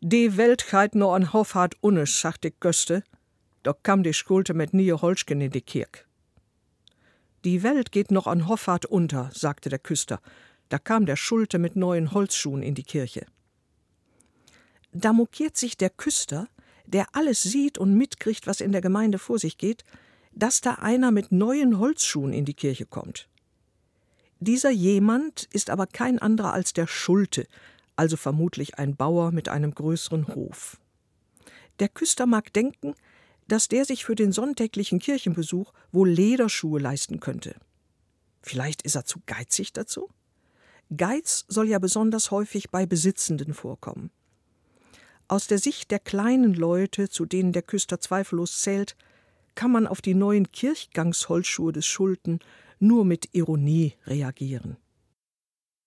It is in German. Die Welt geht noch ein Hoffart ohne, sagt die Göste, doch kam die Schulte mit nie Holzgen in die Kirk. Die Welt geht noch an Hoffart unter, sagte der Küster. Da kam der Schulte mit neuen Holzschuhen in die Kirche. Da mokiert sich der Küster, der alles sieht und mitkriegt, was in der Gemeinde vor sich geht, dass da einer mit neuen Holzschuhen in die Kirche kommt. Dieser jemand ist aber kein anderer als der Schulte, also vermutlich ein Bauer mit einem größeren Hof. Der Küster mag denken, dass der sich für den sonntäglichen Kirchenbesuch wohl Lederschuhe leisten könnte. Vielleicht ist er zu geizig dazu? Geiz soll ja besonders häufig bei Besitzenden vorkommen. Aus der Sicht der kleinen Leute, zu denen der Küster zweifellos zählt, kann man auf die neuen Kirchgangsholzschuhe des Schulden nur mit Ironie reagieren.